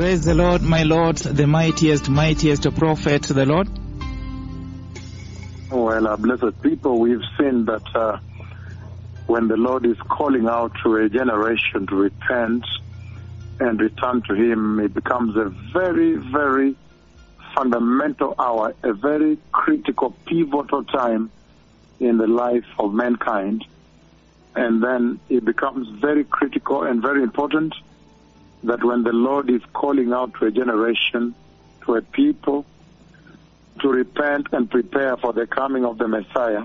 Praise the Lord, my Lord, the mightiest prophet, the Lord. Well, our blessed people, we've seen that when the Lord is calling out to a generation to repent and return to Him, it becomes a very, very fundamental hour, a very critical, pivotal time in the life of mankind. And then it becomes very critical and very important that when the Lord is calling out to a generation, to a people, to repent and prepare for the coming of the Messiah,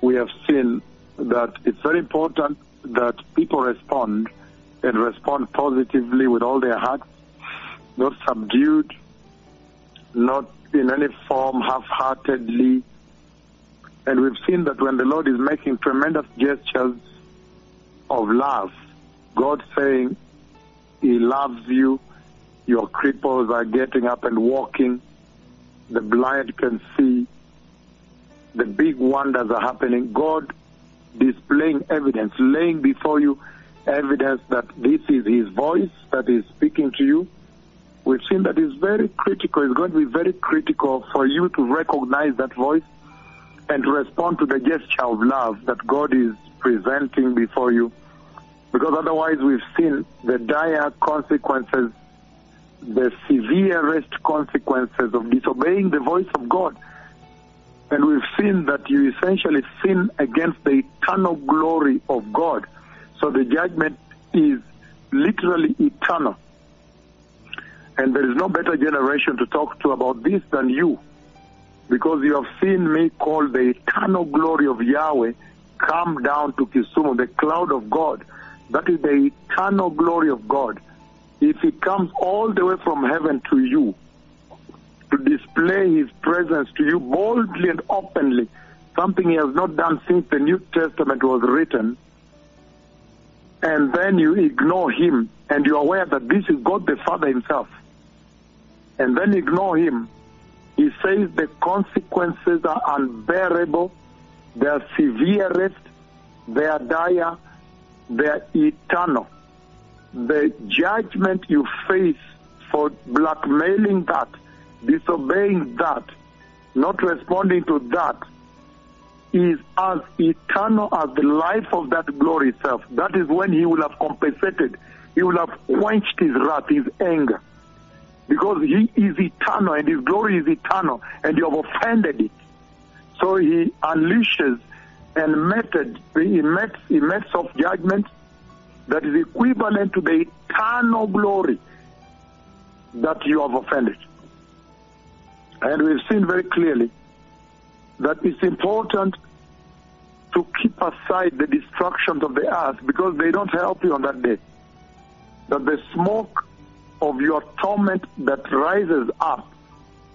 we have seen that it's very important that people respond and respond positively with all their hearts, not subdued, not in any form half-heartedly. And we've seen that when the Lord is making tremendous gestures of love, God saying He loves you, your cripples are getting up and walking, the blind can see, the big wonders are happening. God displaying evidence, laying before you evidence that this is His voice that is speaking to you. We've seen that it's very critical. It's going to be very critical for you to recognize that voice and to respond to the gesture of love that God is presenting before you. Because otherwise we've seen the dire consequences, the severest consequences of disobeying the voice of God. And we've seen that you essentially sin against the eternal glory of God. So the judgment is literally eternal. And there is no better generation to talk to about this than you, because you have seen me call the eternal glory of Yahweh come down to Kisumu, the cloud of God. That is the eternal glory of God. If He comes all the way from heaven to you, to display His presence to you boldly and openly, something He has not done since the New Testament was written, and then you ignore Him, and you're aware that this is God the Father Himself, and then ignore Him, He says the consequences are unbearable, they are severest, they are dire, they are eternal. The judgment you face for blackmailing that, disobeying that, not responding to that, is as eternal as the life of that glory itself. That is when He will have compensated. He will have quenched His wrath, His anger. Because He is eternal and His glory is eternal, and you have offended it. So He unleashes and emits of judgment that is equivalent to the eternal glory that you have offended. And we've seen very clearly that it's important to keep aside the distractions of the earth, because they don't help you on that day. That the smoke of your torment that rises up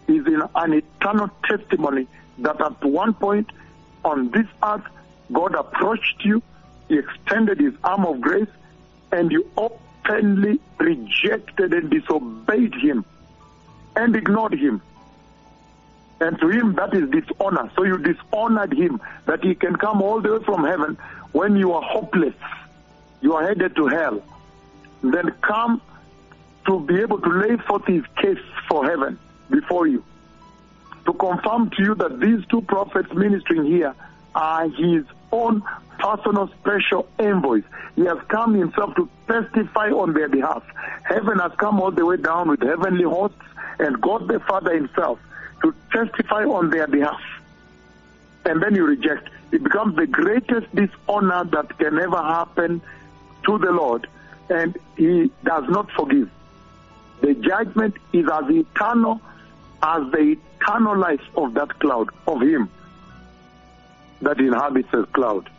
is in an eternal testimony that at one point on this earth, God approached you, He extended His arm of grace, and you openly rejected and disobeyed Him and ignored Him. And to Him, that is dishonor. So you dishonored Him, that He can come all the way from heaven when you are hopeless, you are headed to hell, then come to be able to lay forth His case for heaven before you, to confirm to you that these two prophets ministering here are His own personal special envoys. He has come Himself to testify on their behalf. Heaven has come all the way down with heavenly hosts and God the Father Himself to testify on their behalf. And then you reject. It becomes the greatest dishonor that can ever happen to the Lord, and He does not forgive. The judgment is as eternal as the eternal life of that cloud, of Him that inhabits the cloud.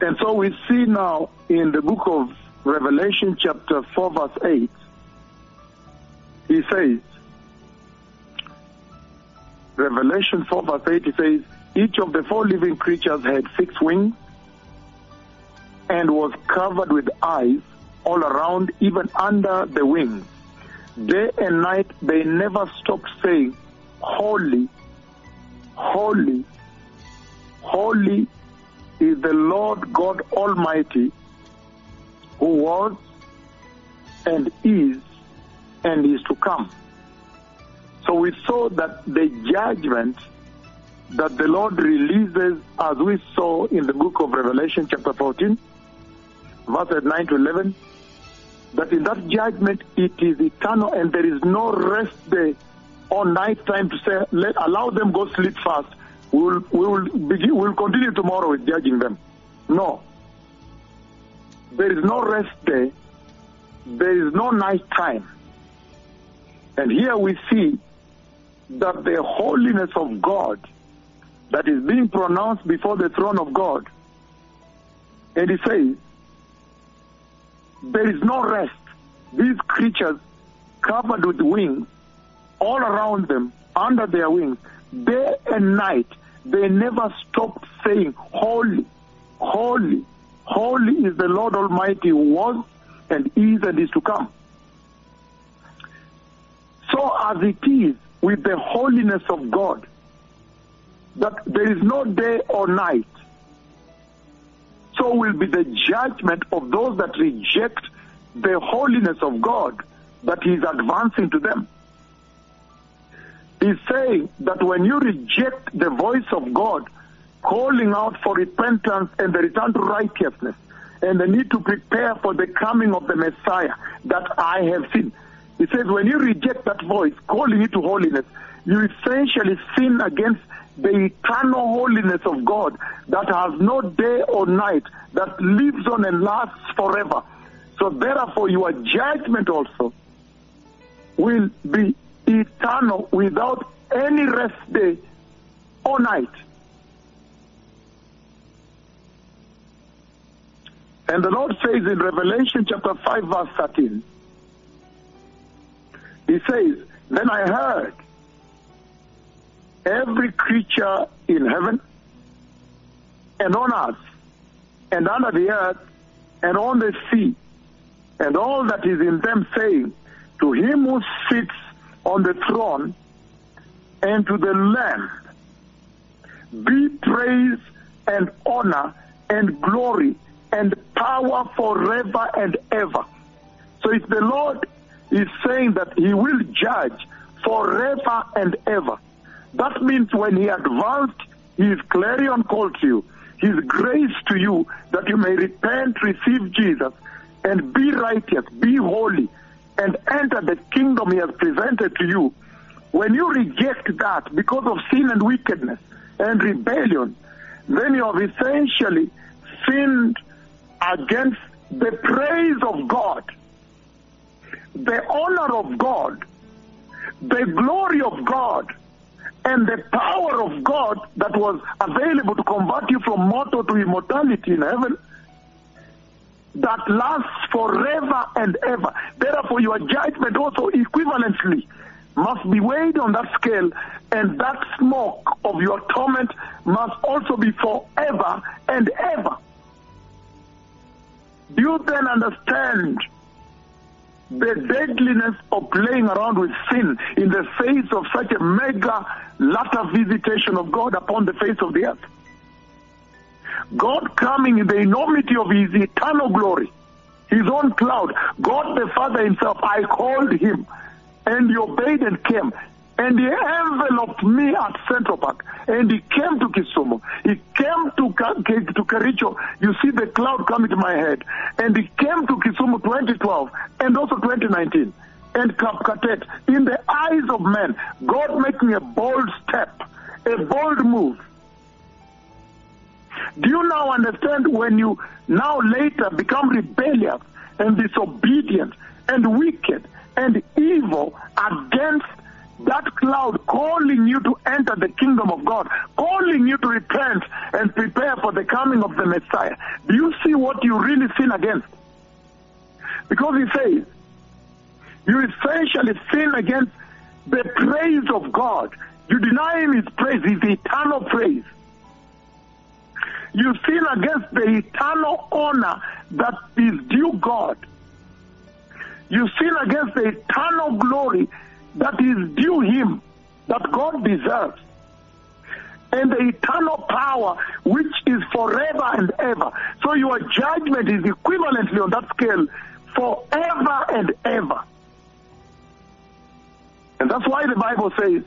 And so we see now in the book of Revelation chapter 4 verse 8, He says, Revelation 4 verse 8, He says, each of the four living creatures had six wings and was covered with eyes all around, even under the wings. Day and night they never stopped saying, holy, holy, holy is the Lord God Almighty, who was and is to come. So we saw that the judgment that the Lord releases, as we saw in the book of Revelation chapter 14, verses 9 to 11, that in that judgment it is eternal and there is no rest day or night time to say, allow them go sleep fast. We'll continue tomorrow with judging them. No. There is no rest day. There is no night time. And here we see that the holiness of God that is being pronounced before the throne of God. And he says, there is no rest. These creatures covered with wings, all around them, under their wings, day and night, they never stopped saying, holy, holy, holy is the Lord Almighty who was and is to come. So as it is with the holiness of God, that there is no day or night, so will be the judgment of those that reject the holiness of God that he is advancing to them. He's saying that when you reject the voice of God, calling out for repentance and the return to righteousness, and the need to prepare for the coming of the Messiah that I have seen. He says when you reject that voice, calling it to holiness, you essentially sin against the eternal holiness of God that has no day or night, that lives on and lasts forever. So therefore your judgment also will be eternal without any rest day or night. And the Lord says in Revelation chapter 5 verse 13, he says, then I heard every creature in heaven and on earth and under the earth and on the sea and all that is in them saying, to him who sits on the throne and to the Lamb be praise and honor and glory and power forever and ever. So if the Lord is saying that he will judge forever and ever, that means when he advanced his clarion call to you, his grace to you, that you may repent, receive Jesus, and be righteous, be holy, and enter the kingdom he has presented to you. When you reject that because of sin and wickedness and rebellion, then you have essentially sinned against the praise of God, the honor of God, the glory of God, and the power of God that was available to convert you from mortal to immortality in heaven that lasts forever and ever. Therefore, your judgment also equivalently must be weighed on that scale, and that smoke of your torment must also be forever and ever. Do you then understand the deadliness of playing around with sin in the face of such a mega latter visitation of God upon the face of the earth? God coming in the enormity of his eternal glory, his own cloud, God the Father himself, I called him, and he obeyed and came, and he enveloped me at Central Park, and he came to Kisumu, he came to Kericho, you see the cloud coming to my head, and he came to Kisumu 2012, and also 2019, and Kapkatet, in the eyes of men, God making a bold step, a bold move. Do you now understand when you now later become rebellious and disobedient and wicked and evil against that cloud calling you to enter the kingdom of God, calling you to repent and prepare for the coming of the Messiah? Do you see what you really sin against? Because he says, you essentially sin against the praise of God. You deny him his praise, his eternal praise. You sin against the eternal honor that is due God. You sin against the eternal glory that is due him, that God deserves. And the eternal power which is forever and ever. So your judgment is equivalently on that scale forever and That's why the Bible says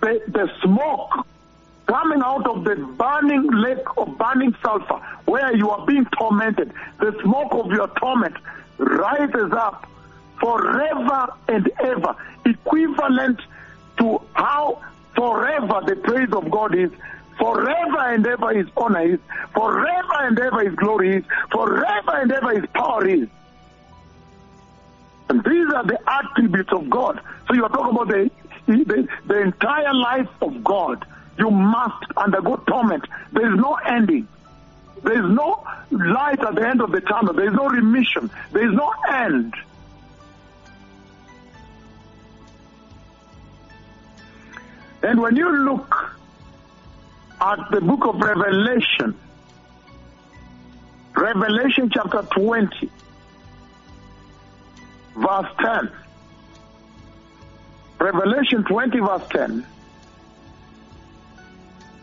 the smoke coming out of the burning lake of burning sulfur where you are being tormented, the smoke of your torment rises up forever and ever, equivalent to how forever the praise of God is, forever and ever His honor is, forever and ever His glory is, forever and ever His power is. And these are the attributes of God. So you are talking about the entire life of God. You must undergo torment. There is no ending. There is no light at the end of the tunnel. There is no remission. There is no end. And when you look at the book of Revelation, Revelation chapter 20, verse 10. Revelation 20, verse 10.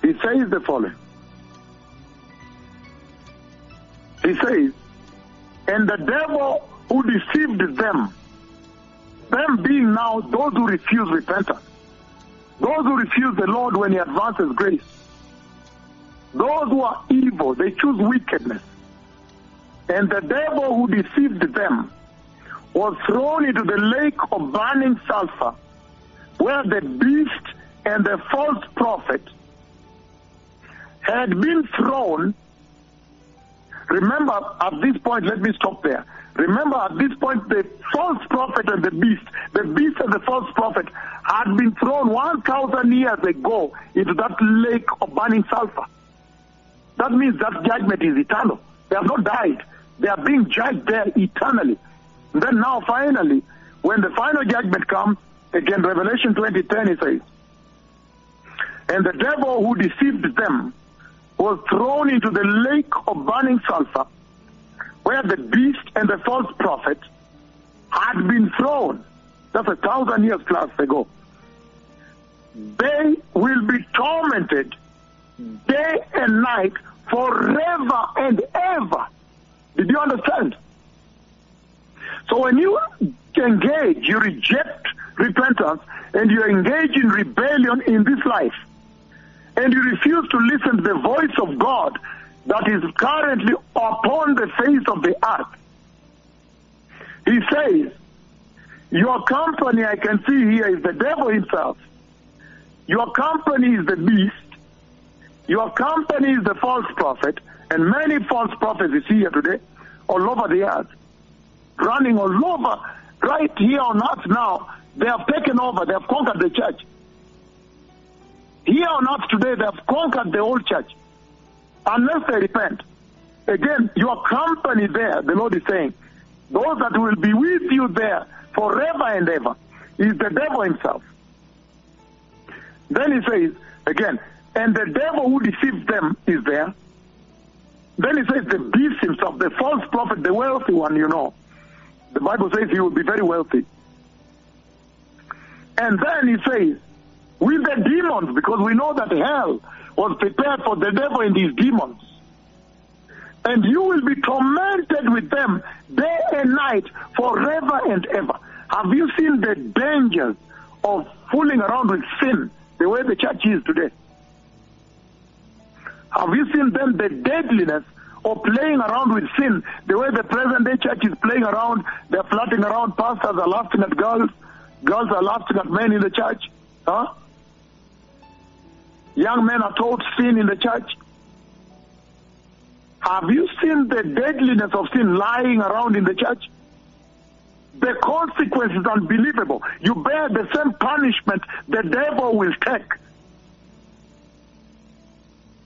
He says the following. He says, and the devil who deceived them being now those who refuse repentance, those who refuse the Lord when He advances grace, those who are evil, they choose wickedness. And the devil who deceived them was thrown into the lake of burning sulfur, where the beast and the false prophet had been thrown. Remember, at this point, let me stop there. Remember, at this point, the false prophet and the beast and the false prophet had been thrown 1,000 years ago into that lake of burning sulfur. That means that judgment is eternal. They have not died. They are being judged there eternally. And then now, finally, when the final judgment comes, again, Revelation 20:10, it says, and the devil who deceived them was thrown into the lake of burning sulfur, where the beast and the false prophet had been thrown. That's 1,000 years plus ago. They will be tormented day and night forever and ever. Did you understand? So when you engage, you reject repentance, and you engage in rebellion in this life, and you refuse to listen to the voice of God that is currently upon the face of the earth. He says, your company I can see here is the devil himself. Your company is the beast. Your company is the false prophet. And many false prophets you see here today, all over the earth, running all over, right here on earth now. They have taken over, they have conquered the church. Here on earth today, they have conquered the whole church. Unless they repent. Again, your company there, the Lord is saying, those that will be with you there forever and ever, is the devil himself. Then he says, again, and the devil who deceived them is there. Then he says, the beast himself, the false prophet, the wealthy one, you know. The Bible says he will be very wealthy. And then he says, with the demons, because we know that hell was prepared for the devil and his demons. And you will be tormented with them day and night, forever and ever. Have you seen the dangers of fooling around with sin, the way the church is today? Have you seen them, the deadliness of playing around with sin, the way the present-day church is playing around? They're flirting around, pastors are laughing at girls, girls are laughing at men in the church. Huh? Young men are taught sin in the church. Have you seen the deadliness of sin lying around in the church? The consequence is unbelievable. You bear the same punishment the devil will take.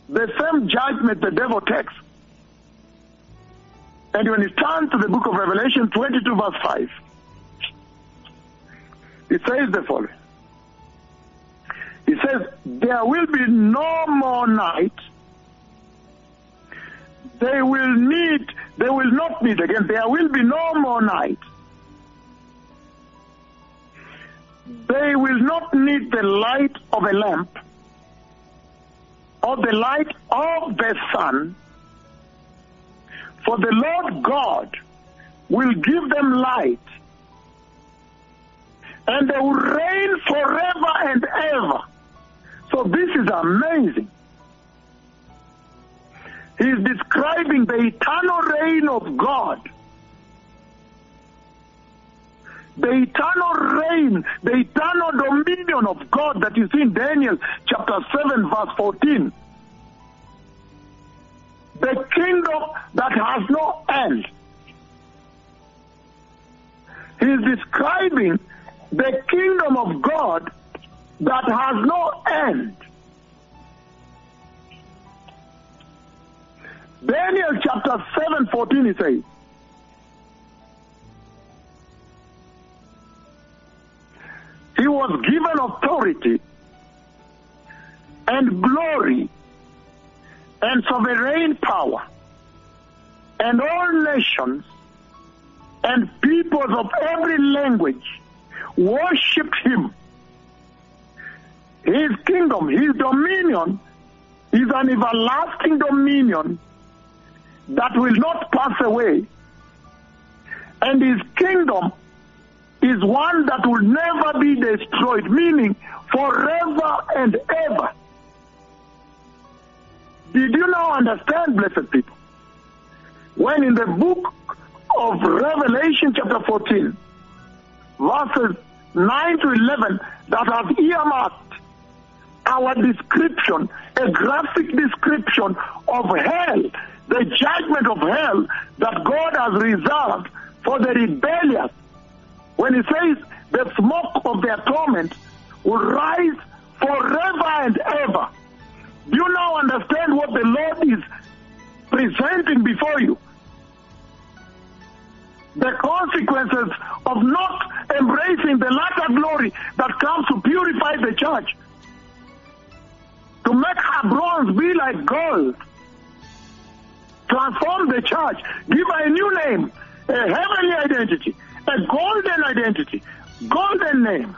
The same judgment the devil takes. And when you turn to the book of Revelation 22, verse 5, it says the following. It says, there will be no more night. There will be no more night. They will not need the light of a lamp or the light of the sun, for the Lord God will give them light. and they will reign forever and ever. So this is amazing. He is describing the eternal reign of God. The eternal reign, the eternal dominion of God that is in Daniel chapter 7 verse 14. The kingdom that has no end. He is describing the kingdom of God that has no end. Daniel chapter 7, 14, he says, he was given authority and glory and sovereign power, and all nations and peoples of every language worshipped him. His kingdom, his dominion is an everlasting dominion that will not pass away, and his kingdom is one that will never be destroyed, meaning forever and ever. Did you now understand, blessed people, when in the book of Revelation chapter 14, verses 9 to 11, that has earmarked our description, a graphic description of hell, the judgment of hell that God has reserved for the rebellious, when he says the smoke of their torment will rise forever and ever. Do you now understand what the Lord is presenting before you? The consequences of not embracing the latter glory that comes to purify the church, to make her bronze be like gold, transform the church, give her a new name, a heavenly identity, a golden identity, golden name.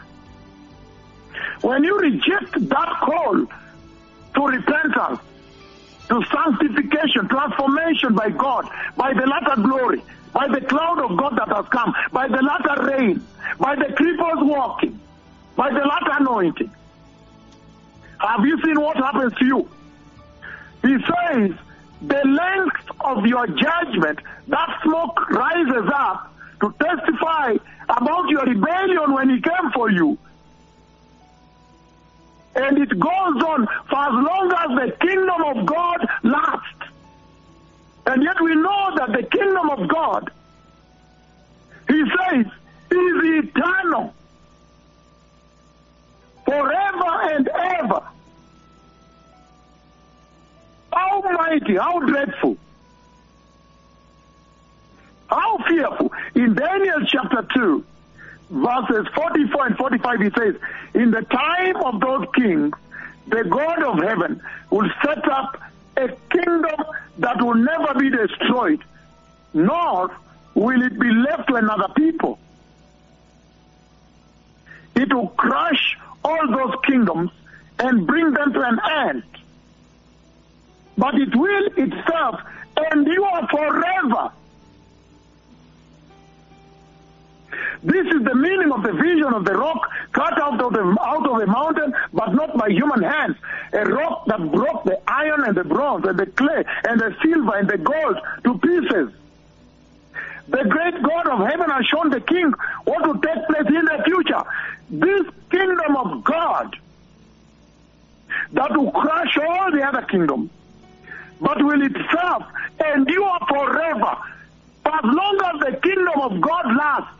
When you reject that call to repentance, to sanctification, transformation by God, by the latter glory, by the cloud of God that has come, by the latter rain, by the creepers walking, by the latter anointing. Have you seen what happens to you? He says, the length of your judgment, that smoke rises up to testify about your rebellion when he came for you. And it goes on for as long as the kingdom of God lasts. And yet we know that the kingdom of God, he says, is eternal, forever and ever. How mighty, how dreadful, how fearful. In Daniel chapter 2, verses 44 and 45, he says, in the time of those kings, the God of heaven will set up a kingdom that will never be destroyed, nor will it be left to another people. It will crush all those kingdoms and bring them to an end. But it will itself endure forever. This is the meaning of the vision of the rock cut out of a mountain, but not by human hands. A rock that broke the iron and the bronze and the clay and the silver and the gold to pieces. The great God of heaven has shown the king what will take place in the future. This kingdom of God that will crush all the other kingdoms, but will itself endure forever. For as long as the kingdom of God lasts,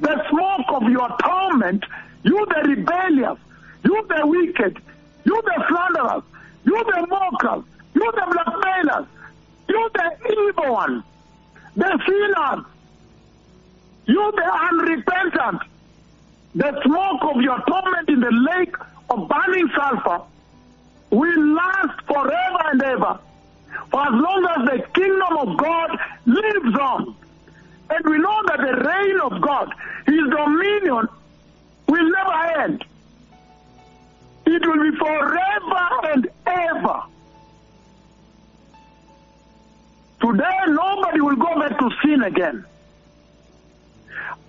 the smoke of your torment, you the rebellious, you the wicked, you the slanderers, you the mockers, you the blackmailers, you the evil ones, the sinners, you the unrepentant, the smoke of your torment in the lake of burning sulfur will last forever and ever, for as long as the kingdom of God lives on. And we know that the reign of God, his dominion, will never end. It will be forever and ever. Today, nobody will go back to sin again.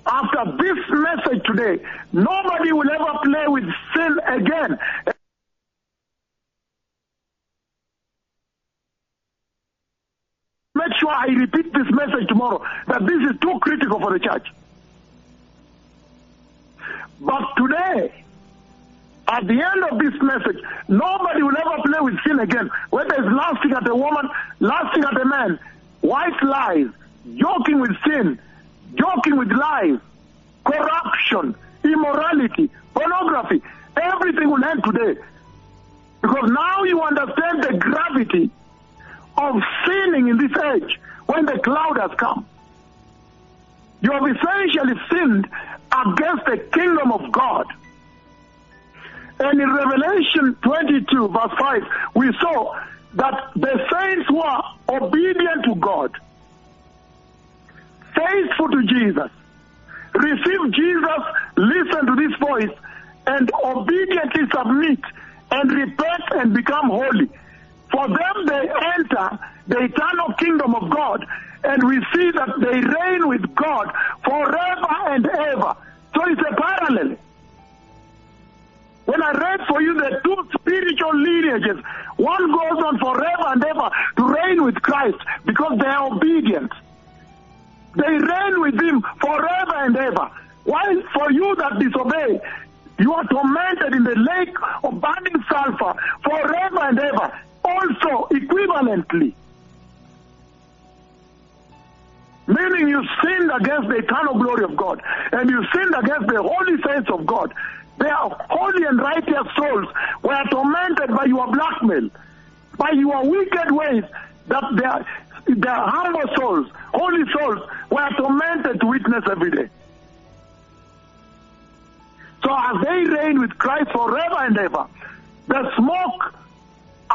After this message today, nobody will ever play with sin again. Make sure I repeat this message tomorrow, that this is too critical for the church. But today, at the end of this message, nobody will ever play with sin again. Whether it's lusting at a woman, lusting at a man, white lies, joking with sin, joking with lies, corruption, immorality, pornography, everything will end today. Because now you understand the gravity of sinning in this age when the cloud has come. You have essentially sinned against the kingdom of God. And in Revelation 22 verse 5, we saw that the saints were obedient to God, faithful to Jesus, received Jesus, listen to this voice, and obediently submit and repent and become holy. For them, they enter the eternal kingdom of God, and we see that they reign with God forever and ever. So it's a parallel. When I read for you the two spiritual lineages, one goes on forever and ever to reign with Christ because they are obedient. They reign with Him forever and ever. While for you that disobey, you are tormented in the lake of burning sulfur forever and ever. Also, equivalently, meaning you sinned against the eternal glory of God, and you sinned against the holy saints of God. Their holy and righteous souls were tormented by your blackmail, by your wicked ways, that their humble souls, holy souls, were tormented to witness every day. So as they reign with Christ forever and ever, the smoke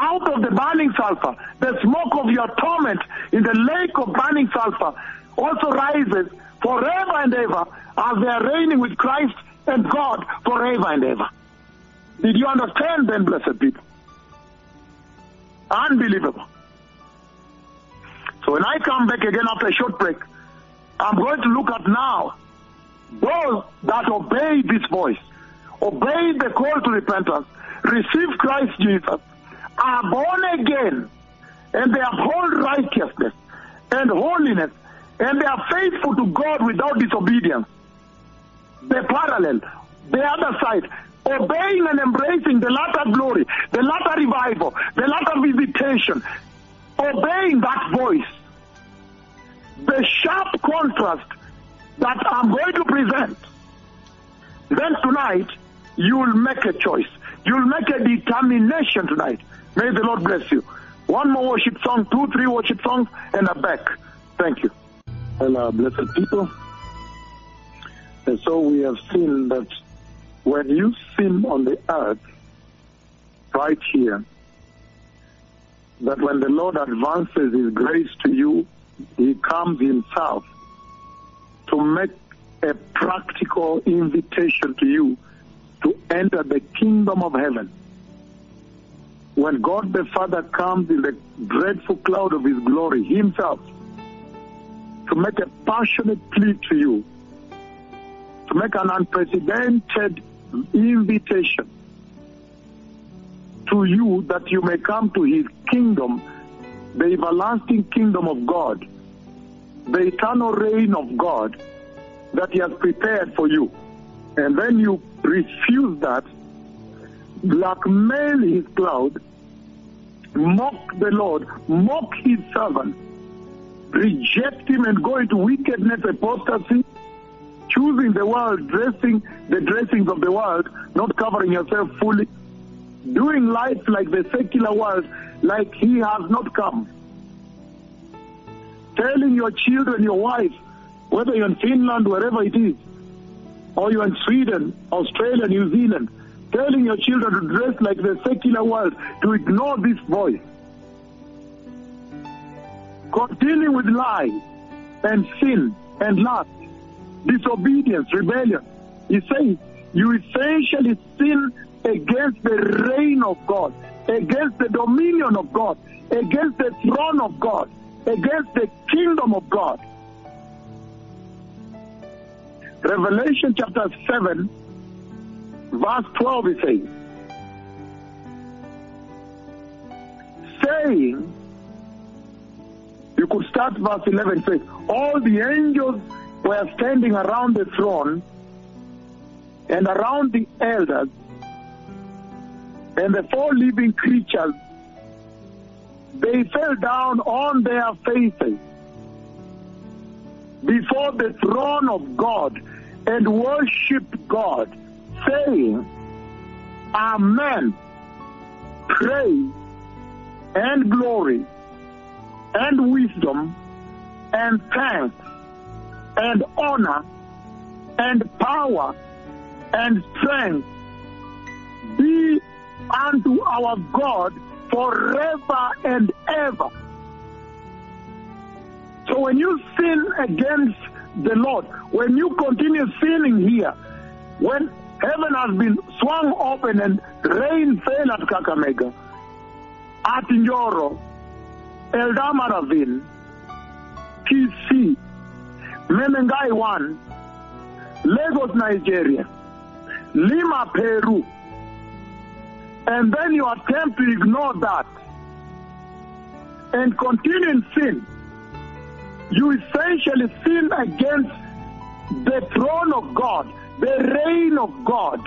out of the burning sulfur, the smoke of your torment in the lake of burning sulfur, also rises forever and ever as they are reigning with Christ and God forever and ever. Did you understand then, blessed people? Unbelievable. So when I come back again after a short break, I'm going to look at now those that obey this voice, obey the call to repentance, receive Christ Jesus, are born again, and they uphold righteousness and holiness, and they are faithful to God without disobedience. The parallel, the other side, obeying and embracing the latter glory, the latter revival, the latter visitation, obeying that voice. The sharp contrast that I'm going to present. Then tonight, you will make a choice. You will make a determination tonight. May the Lord bless you. One more worship song, 2, 3 worship songs, and a back. Thank you. And our blessed people. And so we have seen that when you sin on the earth, right here, that when the Lord advances His grace to you, He comes Himself to make a practical invitation to you to enter the kingdom of heaven. When God the Father comes in the dreadful cloud of His glory Himself to make a passionate plea to you, to make an unprecedented invitation to you that you may come to His kingdom, the everlasting kingdom of God, the eternal reign of God that He has prepared for you. And then you refuse that, blackmail His cloud, mock the Lord, mock His servant, reject Him and go into wickedness, apostasy, choosing the world, dressing the dressings of the world, not covering yourself fully, doing life like the secular world, like He has not come. Telling your children, your wife, whether you're in Finland, wherever it is, or you're in Sweden, Australia, New Zealand, telling your children to dress like the secular world, to ignore this voice. Continuing with lies and sin and lust, disobedience, rebellion. He says, you essentially sin against the reign of God, against the dominion of God, against the throne of God, against the kingdom of God. Revelation chapter 7, verse 12, it says, saying, you could start verse 11, it says, all the angels were standing around the throne and around the elders and the four living creatures. They fell down on their faces before the throne of God and worshiped God, saying, Amen, praise and glory and wisdom and thanks and honor and power and strength be unto our God forever and ever. So when you sin against the Lord, when you continue sinning here, when heaven has been swung open and rain fell at Kakamega, at Njoro, Eldama Ravine, TC, Menengai 1, Lagos, Nigeria, Lima, Peru, and then you attempt to ignore that and continue in sin, you essentially sin against the throne of God, the reign of God,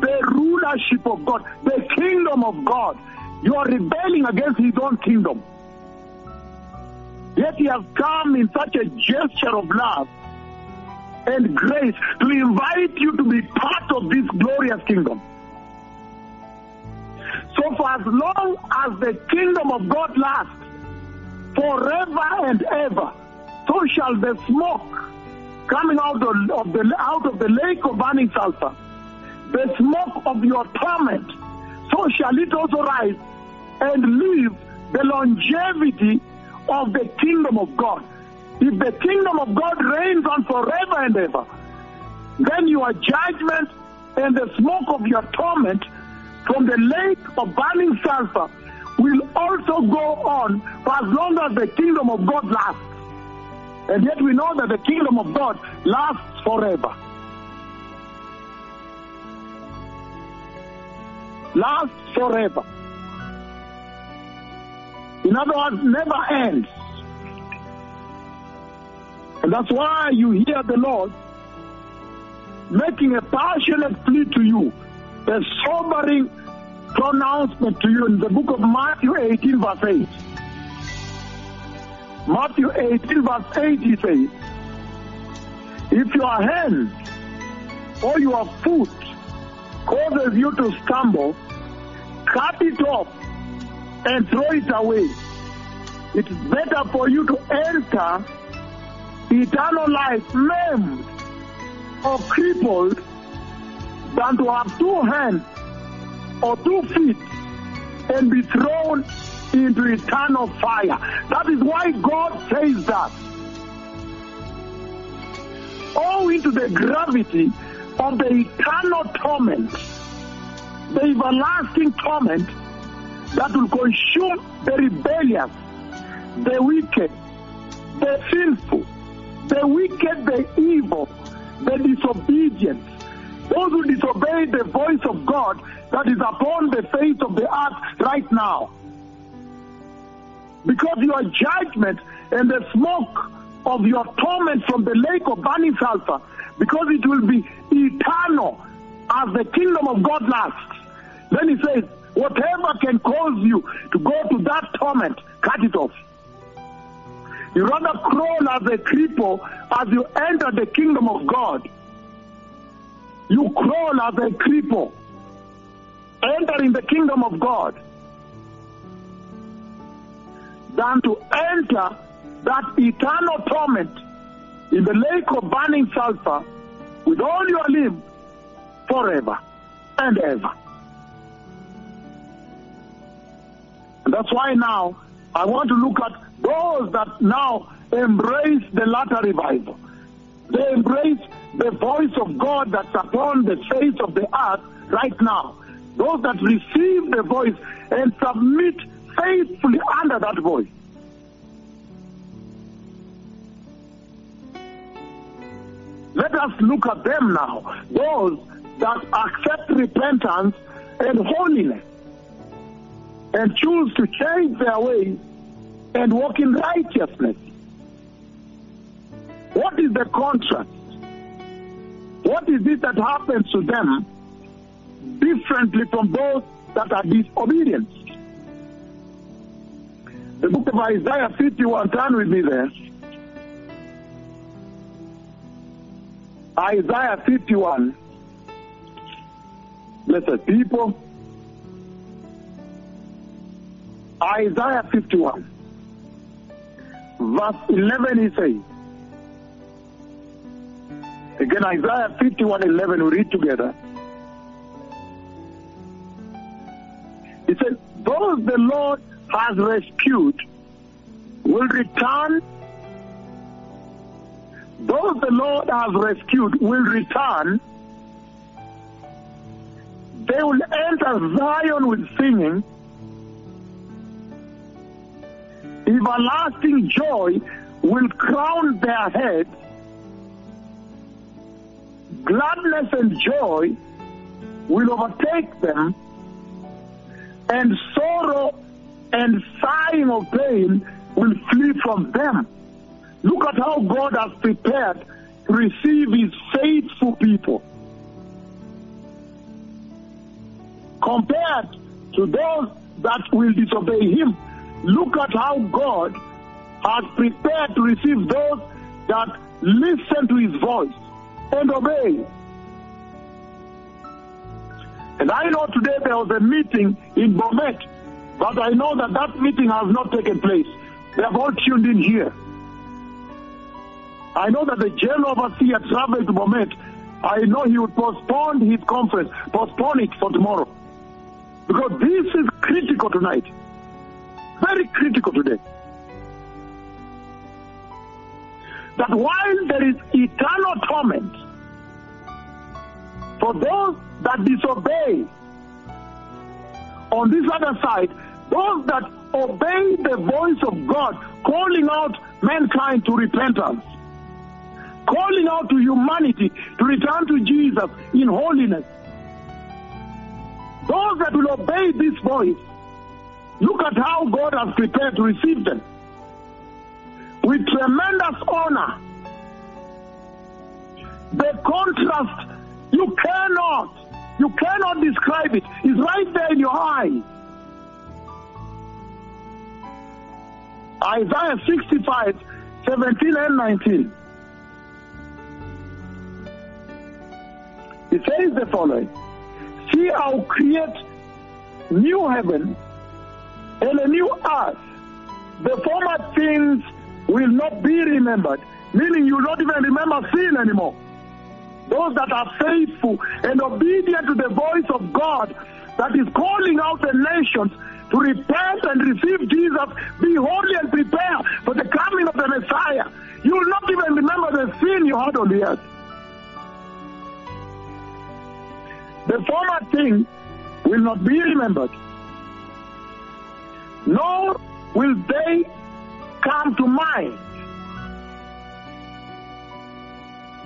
the rulership of God, the kingdom of God. You are rebelling against his own kingdom. Yet he has come in such a gesture of love and grace to invite you to be part of this glorious kingdom. So for as long as the kingdom of God lasts, forever and ever, so shall the smoke coming out of the lake of burning sulfur, the smoke of your torment, so shall it also rise and leave the longevity of the kingdom of God. If the kingdom of God reigns on forever and ever, then your judgment and the smoke of your torment from the lake of burning sulfur will also go on for as long as the kingdom of God lasts. And yet we know that the kingdom of God lasts forever. Lasts forever. In other words, never ends. And that's why you hear the Lord making a passionate plea to you, a sobering pronouncement to you in the book of Matthew 18 verse 8. Matthew 18 verse 8, he says, if your hand or your foot causes you to stumble, cut it off and throw it away. It's better for you to enter eternal life maimed or crippled than to have two hands or 2 feet and be thrown into eternal fire. That is why God says that. Owing to the gravity of the eternal torment, the everlasting torment that will consume the rebellious, the wicked, the sinful, the evil, the disobedient, those who disobey the voice of God that is upon the face of the earth right now. Because your judgment and the smoke of your torment from the lake of burning sulfur, because it will be eternal as the kingdom of God lasts. Then he says, whatever can cause you to go to that torment, cut it off. You rather crawl as a cripple as you enter the kingdom of God. You crawl as a cripple, entering the kingdom of God, than to enter that eternal torment in the lake of burning sulfur with all your limbs forever and ever. And that's why now I want to look at those that now embrace the latter revival. They embrace the voice of God that's upon the face of the earth right now. Those that receive the voice and submit faithfully under that voice. Let us look at them now, those that accept repentance and holiness and choose to change their ways and walk in righteousness. What is the contrast? What is it that happens to them differently from those that are disobedient? The book of Isaiah 51, turn with me there. Isaiah 51. Blessed people. Isaiah 51. Verse 11 he says. Again, Isaiah 51:11, we read together. It says, those the Lord has rescued will return. Those the Lord has rescued will return. They will enter Zion with singing. Everlasting joy will crown their head. Gladness and joy will overtake them, and sorrow and sighing of pain will flee from them. Look at how God has prepared to receive His faithful people. Compared to those that will disobey Him, look at how God has prepared to receive those that listen to His voice and obey. And I know today there was a meeting in Bomet, but I know that meeting has not taken place. They have all tuned in here. I know that the jail overseer traveled to Bomet. I know he would postpone his conference, postpone it for tomorrow. Because this is critical tonight. Very critical today. That while there is eternal torment for those that disobey, on this other side, those that obey the voice of God, calling out mankind to repentance, calling out to humanity to return to Jesus in holiness, those that will obey this voice, look at how God has prepared to receive them. With tremendous honor. The contrast, you cannot describe it. It's right there in your eyes. Isaiah 65:17-19. It says the following. See, I'll create new heaven and a new earth. The former things will not be remembered, meaning you will not even remember sin anymore. Those that are faithful and obedient to the voice of God that is calling out the nations to repent and receive Jesus, be holy and prepare for the coming of the Messiah. You will not even remember the sin you had on the earth. The former things will not be remembered, nor will they come to mind.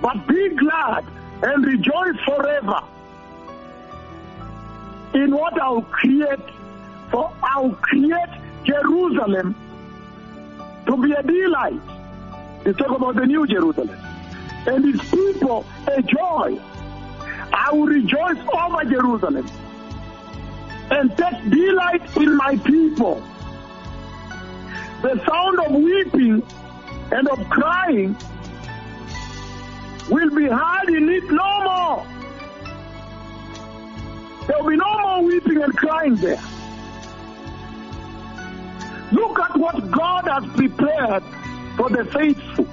But be glad and rejoice forever in what I'll create, for I'll create Jerusalem to be a delight. They talk about the new Jerusalem. And its people a joy. I will rejoice over Jerusalem and take delight in my people. The sound of weeping and of crying will be heard in it no more. There will be no more weeping and crying there. Look at what God has prepared for the faithful.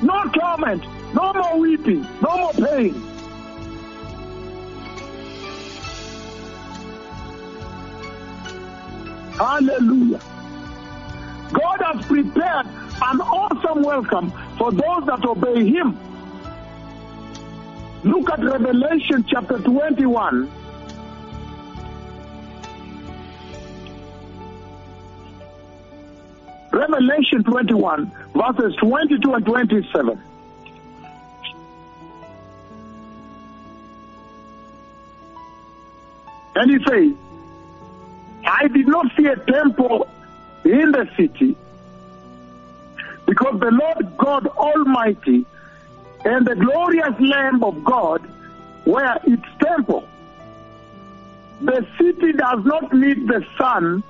No torment, no more weeping, no more pain. Hallelujah. God has prepared an awesome welcome for those that obey Him. Look at Revelation chapter 21. Revelation 21, verses 22 and 27. And he says, I did not see a temple in the city, because the Lord God Almighty and the glorious Lamb of God were its temple. The city does not need the sun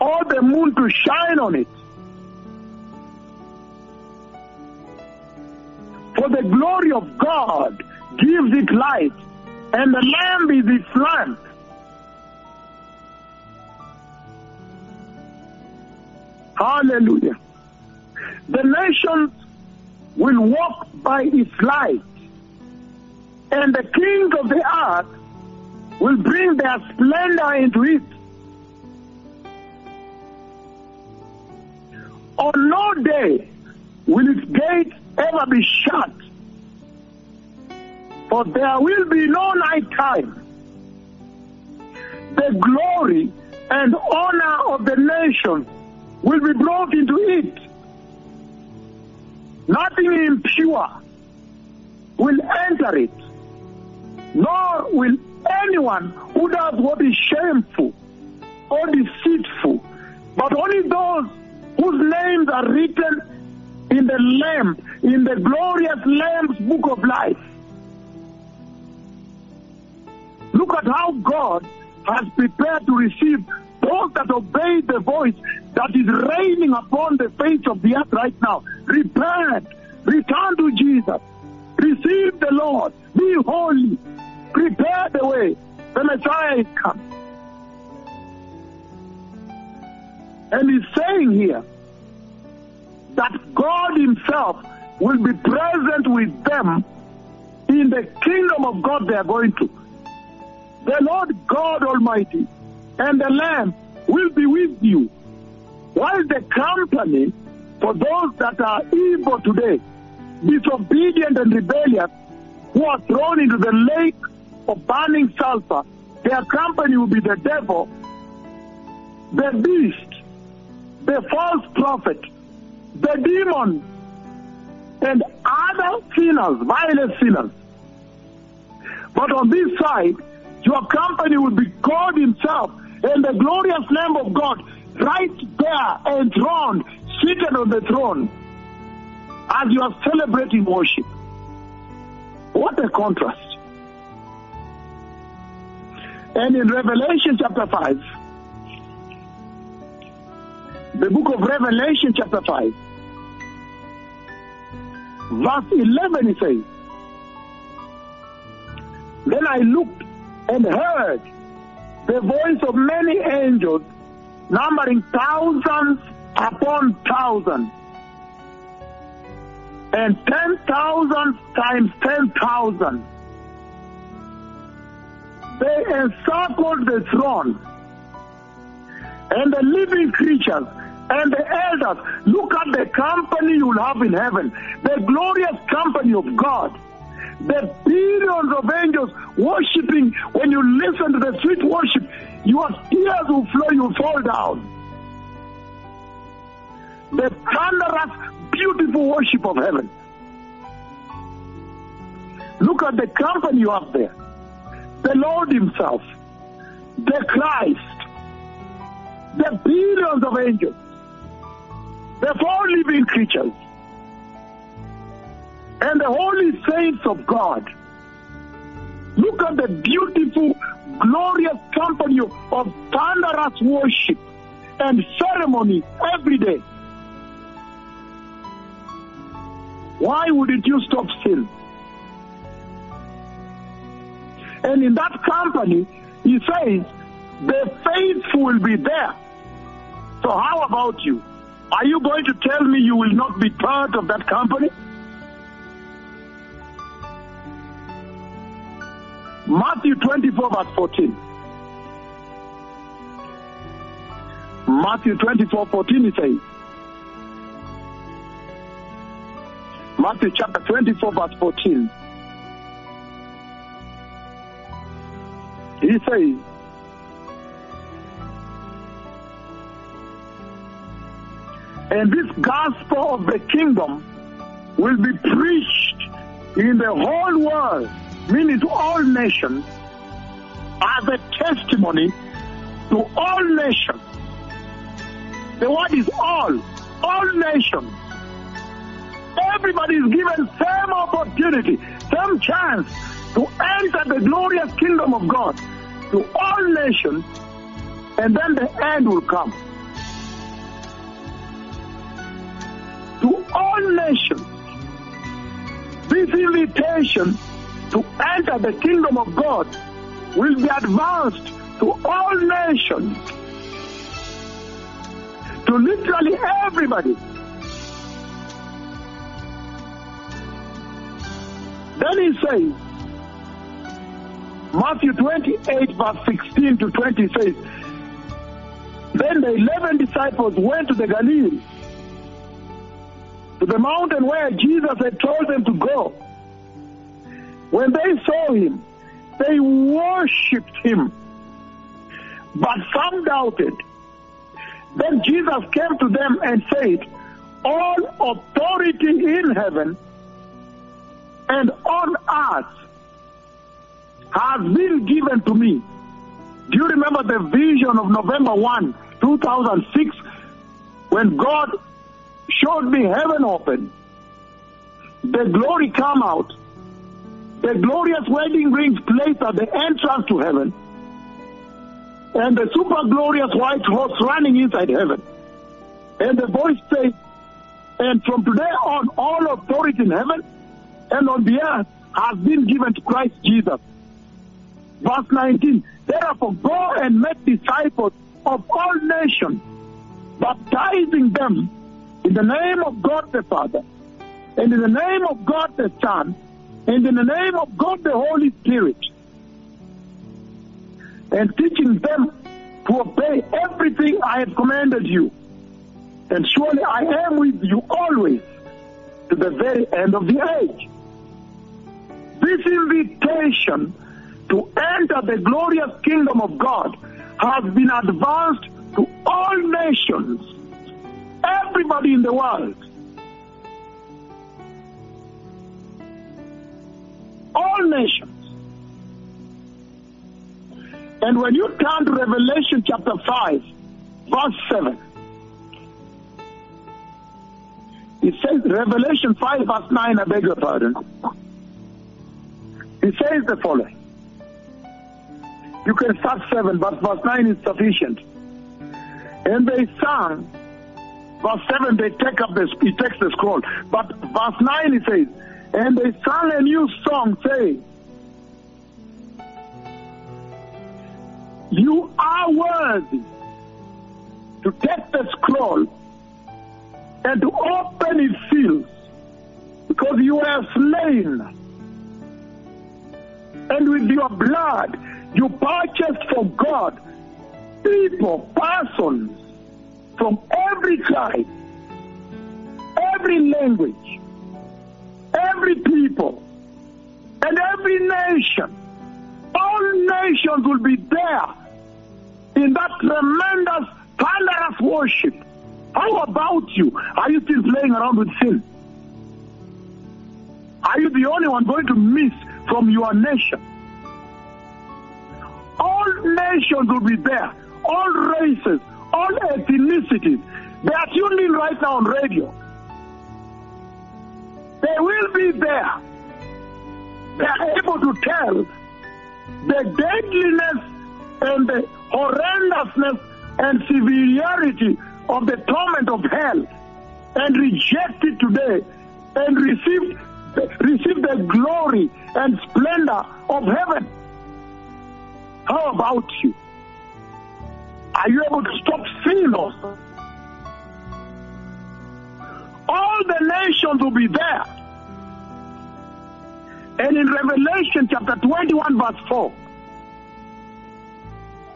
or the moon to shine on it, for the glory of God gives it light, and the Lamb is its lamp. Hallelujah. The nations will walk by its light, and the kings of the earth will bring their splendor into it. On no day will its gate ever be shut, for there will be no night time. The glory and honor of the nations will be brought into it. Nothing impure will enter it, nor will anyone who does what is shameful or deceitful, but only those whose names are written in the Lamb, in the glorious Lamb's book of life. Look at how God has prepared to receive those that obey the voice that is raining upon the face of the earth right now. Repent, return to Jesus, receive the Lord, be holy, prepare the way, the Messiah is coming. And he's saying here that God himself will be present with them in the kingdom of God they are going to. The Lord God Almighty and the Lamb will be with you, while the company for those that are evil today, disobedient and rebellious, who are thrown into the lake of burning sulfur, their company will be the devil, the beast, the false prophet, the demon, and other sinners, violent sinners. But on this side, your company will be God himself and the glorious Lamb of God, right there enthroned, seated on the throne, as you are celebrating worship. What a contrast. And in Revelation chapter 5, the book of Revelation chapter 5, verse 11, it says, Then I looked and heard the voice of many angels, numbering thousands upon thousands, and 10,000 times 10,000. They encircled the throne, and the living creatures, and the elders. Look at the company you'll have in heaven, the glorious company of God. The billions of angels worshiping. When you listen to the sweet worship, your tears will flow, you fall down. The thunderous, beautiful worship of heaven. Look at the company you have there. The Lord himself, the Christ, the billions of angels, the four living creatures, and the holy saints of God. Look at the beautiful, glorious company of thunderous worship and ceremony every day. Why wouldn't you stop sin? And in that company, he says, the faithful will be there. So how about you? Are you going to tell me you will not be part of that company? Matthew 24 verse 14. Matthew 24, 14 it says. Matthew chapter 24 verse 14. He says, And this gospel of the kingdom will be preached in the whole world, meaning to all nations, as a testimony to all nations. The word is all nations. Everybody is given same opportunity, same chance to enter the glorious kingdom of God to all nations, and then the end will come. To all nations, this invitation to enter the kingdom of God will be advanced to all nations, to literally everybody. Then he says, Matthew 28 verse 16 to 20 says, Then the 11 disciples went to the Galilee, to the mountain where Jesus had told them to go. When they saw him, they worshipped him, but some doubted. Then Jesus came to them and said, All authority in heaven and on earth has been given to me. Do you remember the vision of November 1, 2006, when God showed me heaven open, the glory come out, the glorious wedding rings placed at the entrance to heaven, and the super glorious white horse running inside heaven. And the voice said, And from today on, all authority in heaven and on the earth has been given to Christ Jesus. Verse 19, Therefore go and make disciples of all nations, baptizing them in the name of God the Father, and in the name of God the Son, and in the name of God the Holy Spirit, and teaching them to obey everything I have commanded you. And surely I am with you always, to the very end of the age. This invitation to enter the glorious kingdom of God has been advanced to all nations, everybody in the world. All nations. And when you turn to Revelation chapter 5, verse 7, it says, Revelation 5, verse 9, I beg your pardon. It says the following. You can start 7, but verse 9 is sufficient. And they sang, verse 7, he takes the scroll. But verse 9, it says, And they sang a new song, saying, You are worthy to take the scroll and to open its seals, because you were slain, and with your blood you purchased for God people, persons from every tribe, every language, every people, and every nation. All nations will be there in that tremendous, thunderous worship. How about you? Are you still playing around with sin? Are you the only one going to miss from your nation? All nations will be there. All races, all ethnicities. They are tuned in right now on radio. They will be there. They are able to tell the deadliness and the horrendousness and severity of the torment of hell, and reject it today, and receive the glory and splendor of heaven. How about you? Are you able to stop sin also? All the nations will be there. And in Revelation chapter 21 verse 4,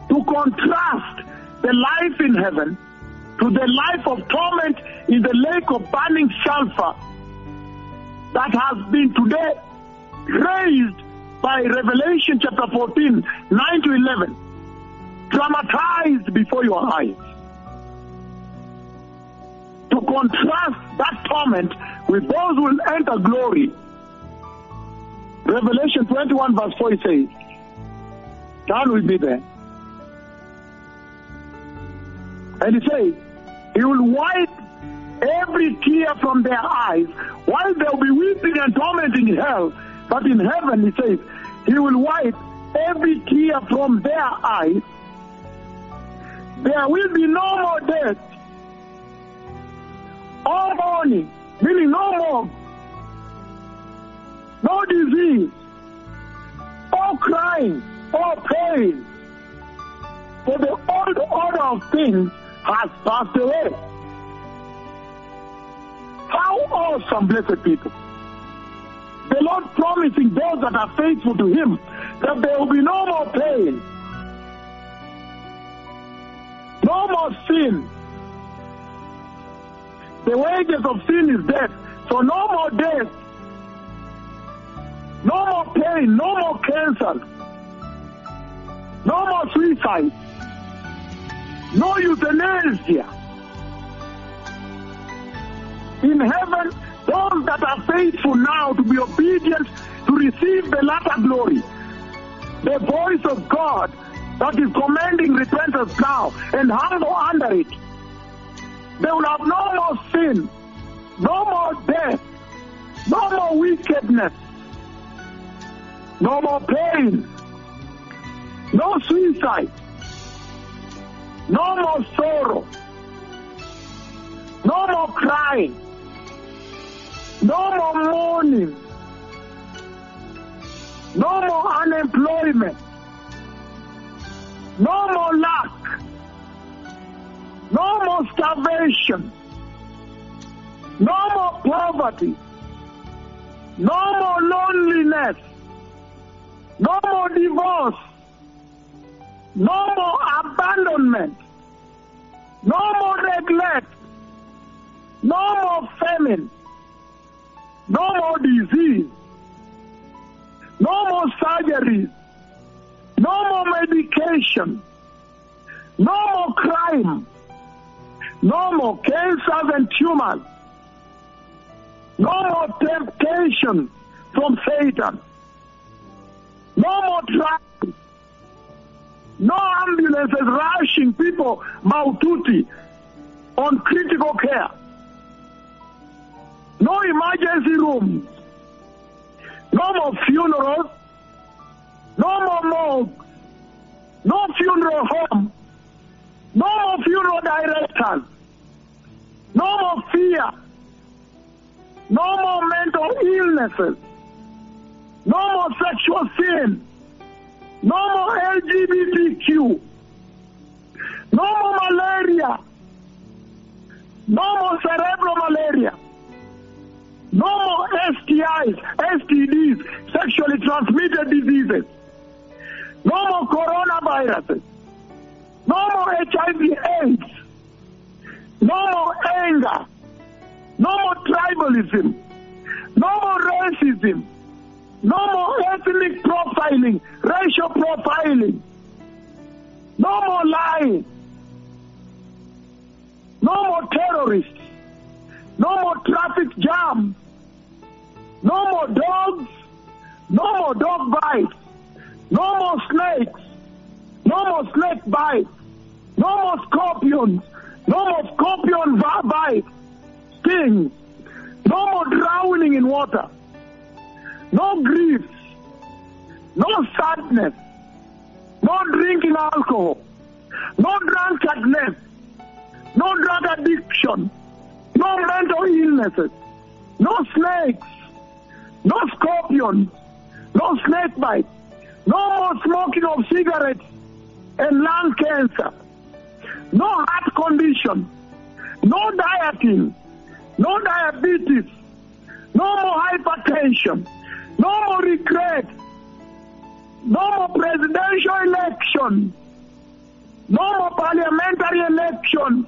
to contrast the life in heaven to the life of torment in the lake of burning sulfur that has been today raised by Revelation chapter 14, 9 to 11, dramatized before your eyes. To contrast that torment with those who will enter glory. Revelation 21 verse 4 says, God will be there. And he says, he will wipe every tear from their eyes. While they'll be weeping and tormenting in hell, but in heaven, he says, he will wipe every tear from their eyes. There will be no more death, or mourning, meaning no more, no disease, or crying, or pain. For the old order of things has passed away. How awesome, blessed people. The Lord promising those that are faithful to him that there will be no more pain, no more sin. The wages of sin is death. So no more death, no more pain, no more cancer, no more suicide, no euthanasia. In heaven, those that are faithful now to be obedient to receive the latter glory, the voice of God that is commanding repentance now and humble under it, they will have no more sin, no more death, no more wickedness, no more pain, no suicide, no more sorrow, no more crying, no more mourning, no more unemployment, no more lack, no more starvation, no more poverty, no more loneliness, no more divorce, no more abandonment, no more neglect, no more famine, no more disease, no more surgeries, no more medication, no more crime, no more cancers and tumors, no more temptation from Satan, no more drugs, no ambulances rushing people maututi on critical care, no emergency rooms, no more funerals, no more morgue, no funeral home, no more funeral directors, no more fear, no more mental illnesses, no more sexual sin, no more LGBTQ, no more malaria, no more cerebral malaria, no more STIs, STDs, sexually transmitted diseases, no more coronaviruses, no more HIV/AIDS, no more anger, no more tribalism, no more racism, no more ethnic profiling, racial profiling, no more lying, no more terrorists, no more traffic jam, no more dogs, no more dog bites, no more snakes, no more snake bites, no more scorpions, no more scorpion bites, stings, no more drowning in water, no grief, no sadness, no drinking alcohol, no drunkenness, no drug addiction, no mental illnesses, no snakes, no scorpions, no snake bites, no more smoking of cigarettes and lung cancer, no heart condition, no dieting, no diabetes, no more hypertension, no more regret, no more presidential election, no more parliamentary election,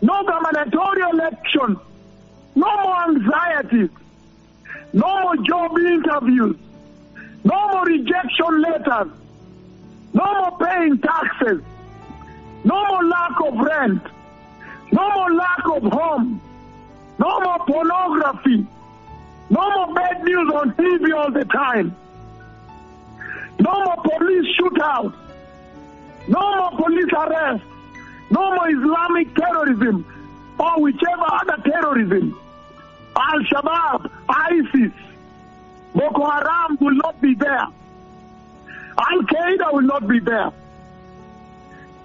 no gubernatorial election, no more anxieties, no more job interviews, no more rejection letters, no more paying taxes, no more lack of rent, no more lack of home, no more pornography, no more bad news on TV all the time, no more police shootouts, No more police arrest. No more Islamic terrorism or whichever other terrorism. Al-Shabaab, ISIS, Boko Haram will not be there. Al-Qaeda will not be there.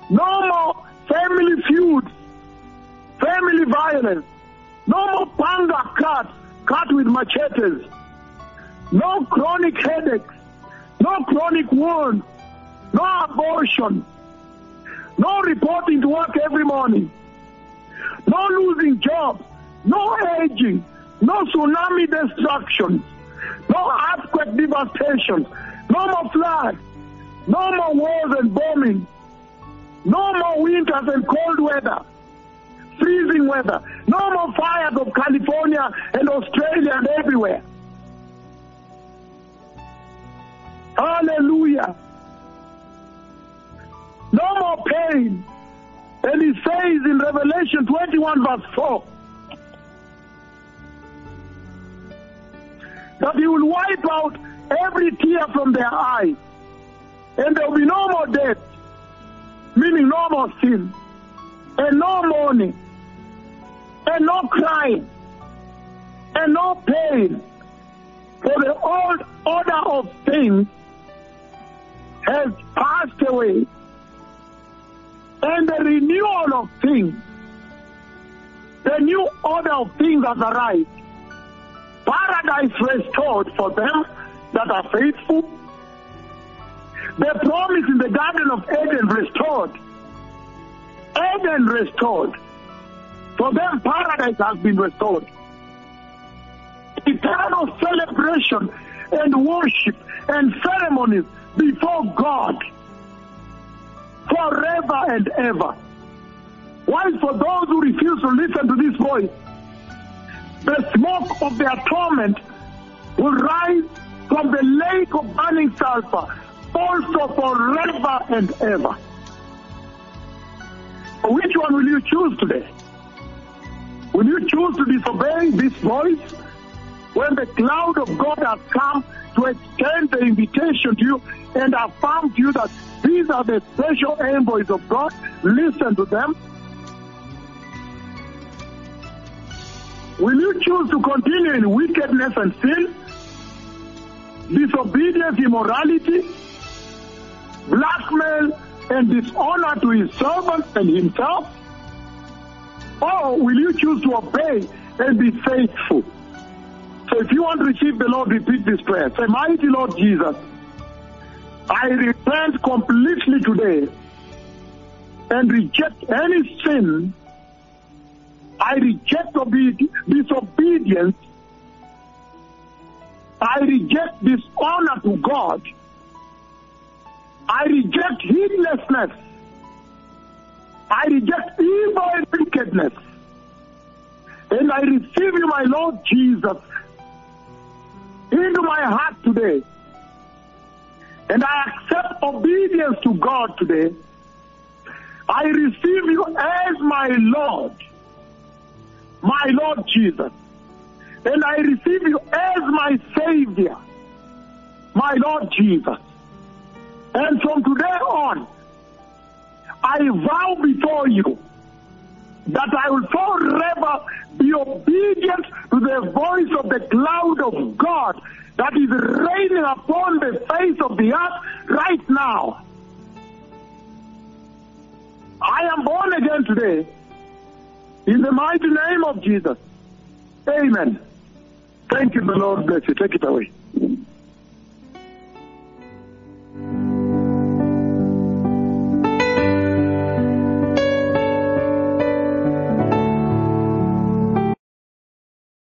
No more family feuds, family violence. No more panga cuts, cut with machetes. No chronic headaches. No chronic wounds. No abortion. No reporting to work every morning. No losing jobs. No aging. No tsunami destruction. No earthquake devastation. No more floods. No more wars and bombing. No more winters and cold weather. Freezing weather. No more fires of California and Australia and everywhere. Hallelujah. No more pain. And he says in Revelation 21 verse 4 that he will wipe out every tear from their eyes, and there will be no more death, meaning no more sin, and no mourning, and no crying, and no pain, for the old order of things has passed away, and the renewal of things, the new order of things has arrived. Paradise restored for them that are faithful. The promise in the Garden of Eden restored. Eden restored. For them, paradise has been restored. Eternal celebration and worship and ceremonies before God forever and ever. While for those who refuse to listen to this voice, the smoke of their torment will rise from the lake of burning sulfur, also forever and ever. Which one will you choose today? Will you choose to disobey this voice when the cloud of God has come to extend the invitation to you and affirm to you that these are the special envoys of God? Listen to them. Will you choose to continue in wickedness and sin, disobedience, immorality, blackmail, and dishonor to his servants and himself? Or will you choose to obey and be faithful? So if you want to receive the Lord, repeat this prayer. Say, mighty Lord Jesus, I repent completely today and reject any sin. I reject disobedience. I reject dishonor to God. I reject heedlessness. I reject evil and wickedness. And I receive you, my Lord Jesus, into my heart today. And I accept obedience to God today. I receive you as my Lord Jesus. And I receive you as my Savior, my Lord Jesus. And from today on, I vow before you that I will forever be obedient to the voice of the cloud of God that is raining upon the face of the earth right now. I am born again today. In the mighty name of Jesus. Amen. Thank you, the Lord bless you. Take it away.